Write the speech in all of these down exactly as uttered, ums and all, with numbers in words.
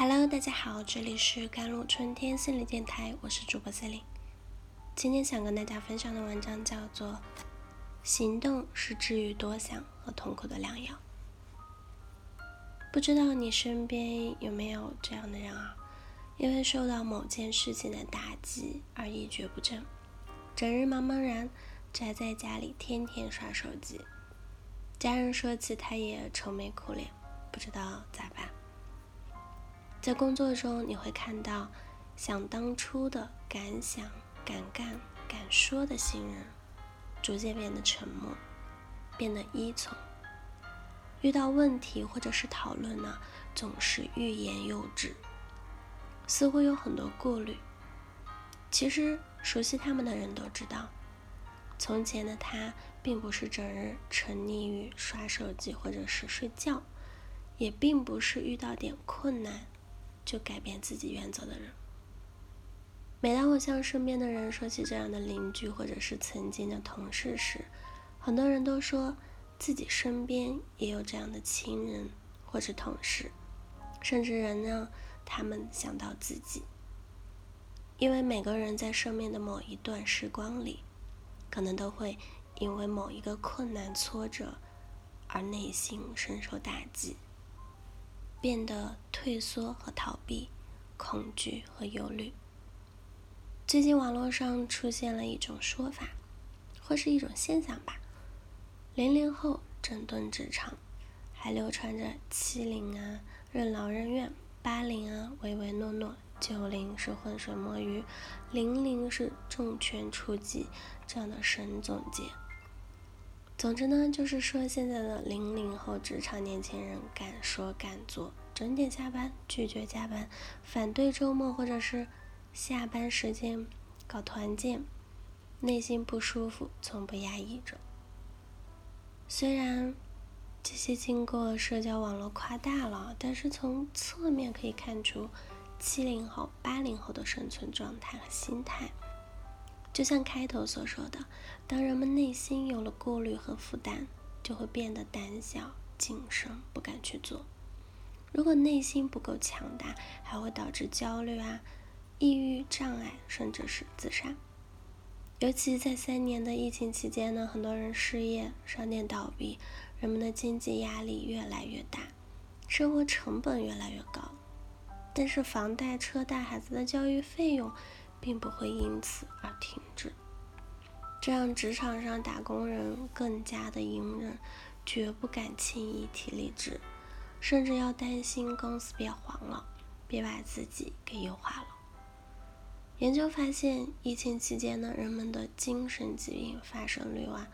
Hello， 大家好，这里是甘露春天心理电台，我是主播 Celine。 今天想跟大家分享的文章叫做《行动是治愈多想和痛苦的良药》。不知道你身边有没有这样的人啊，因为受到某件事情的打击而一蹶不振，整日茫茫然宅在家里，天天刷手机，家人说起他也愁眉苦脸，不知道咋办。在工作中，你会看到想当初的敢想敢干敢说的新人逐渐变得沉默，变得依从，遇到问题或者是讨论呢，总是欲言又止，似乎有很多顾虑。其实熟悉他们的人都知道，从前的他并不是整日沉溺于刷手机或者是睡觉，也并不是遇到点困难就改变自己原则的人。每当我向身边的人说起这样的邻居或者是曾经的同事时，很多人都说自己身边也有这样的亲人或者同事，甚至能让他们想到自己。因为每个人在生命的某一段时光里，可能都会因为某一个困难挫折而内心深受打击，变得退缩和逃避，恐惧和忧虑。最近网络上出现了一种说法，或是一种现象吧，零零后整顿职场，还流传着七零啊任劳任怨，八零啊唯唯诺诺，九零是浑水摸鱼，零零是重拳出击这样的神总结。总之呢，就是说现在的零零后职场年轻人敢说敢做，准点下班，拒绝加班，反对周末或者是下班时间搞团建，内心不舒服从不压抑着。虽然这些经过社交网络夸大了，但是从侧面可以看出七零后八零后的生存状态和心态。就像开头所说的，当人们内心有了顾虑和负担，就会变得胆小谨慎，不敢去做。如果内心不够强大，还会导致焦虑啊抑郁障碍，甚至是自杀。尤其在三年的疫情期间呢，很多人失业，商店倒闭，人们的经济压力越来越大，生活成本越来越高，但是房贷车贷孩子的教育费用并不会因此而停止，这让职场上打工人更加的隐忍，绝不敢轻易提离职，甚至要担心公司别黄了，别把自己给优化了。研究发现，疫情期间呢，人们的精神疾病发生率啊，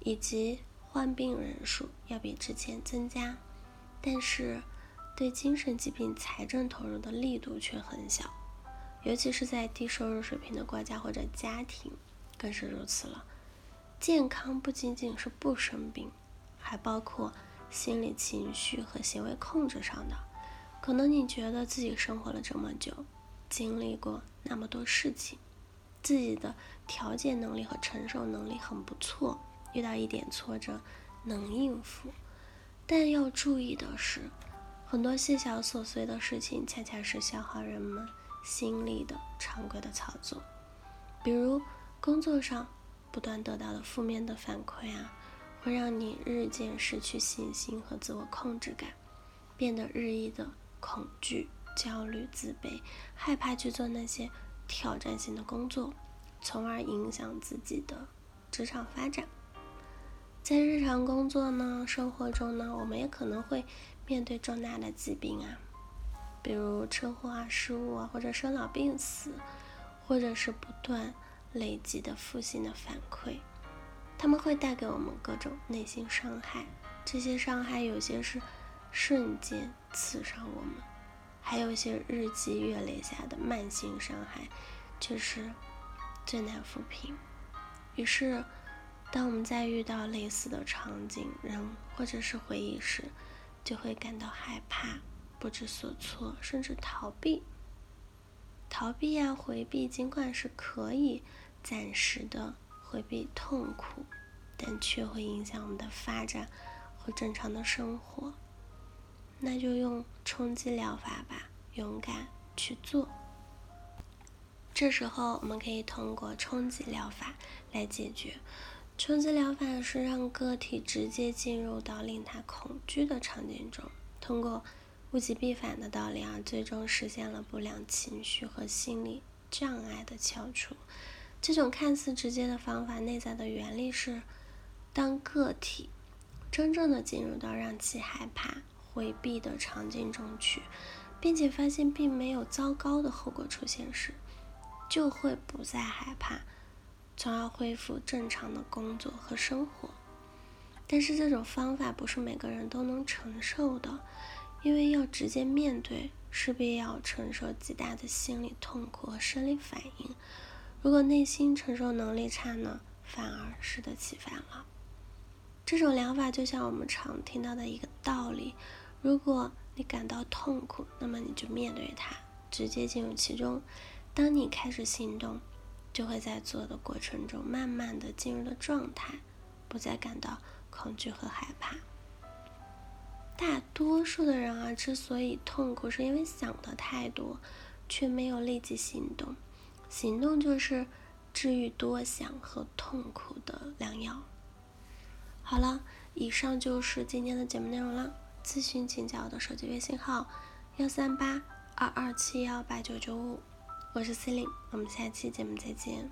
以及患病人数要比之前增加，但是对精神疾病财政投入的力度却很小，尤其是在低收入水平的国家或者家庭更是如此了。健康不仅仅是不生病，还包括心理情绪和行为控制上的。可能你觉得自己生活了这么久，经历过那么多事情，自己的调节能力和承受能力很不错，遇到一点挫折能应付。但要注意的是，很多细小琐碎的事情恰恰是消耗人们心理的常规的操作，比如工作上不断得到的负面的反馈啊，会让你日渐失去信心和自我控制感，变得日益的恐惧焦虑自卑，害怕去做那些挑战性的工作，从而影响自己的职场发展。在日常工作呢生活中呢，我们也可能会面对重大的疾病啊，比如车祸啊失误啊，或者生老病死，或者是不断累积的负性的反馈，他们会带给我们各种内心伤害。这些伤害有些是瞬间刺伤我们，还有一些日积月累下的慢性伤害，就是最难抚平。于是当我们在遇到类似的场景人或者是回忆时，就会感到害怕不知所措，甚至逃避逃避啊回避。尽管是可以暂时的回避痛苦，但却会影响我们的发展和正常的生活。那就用冲击疗法吧，勇敢去做。这时候我们可以通过冲击疗法来解决。冲击疗法是让个体直接进入到令他恐惧的场景中，通过物极必反的道理啊，最终实现了不良情绪和心理障碍的消除。这种看似直接的方法内在的原理是，当个体真正的进入到让其害怕回避的场景中去，并且发现并没有糟糕的后果出现时，就会不再害怕，从而恢复正常的工作和生活。但是这种方法不是每个人都能承受的，因为要直接面对势必要承受极大的心理痛苦和生理反应，如果内心承受能力差呢，反而适得其反了。这种疗法就像我们常听到的一个道理，如果你感到痛苦，那么你就面对它，直接进入其中。当你开始行动，就会在做的过程中慢慢的进入了状态，不再感到恐惧和害怕。大多数的人啊，之所以痛苦，是因为想的太多，却没有立即行动。行动就是治愈多想和痛苦的良药。好了，以上就是今天的节目内容了。咨询请加我的手机微信号幺三八二二七幺八九九五，我是Celine，我们下期节目再见。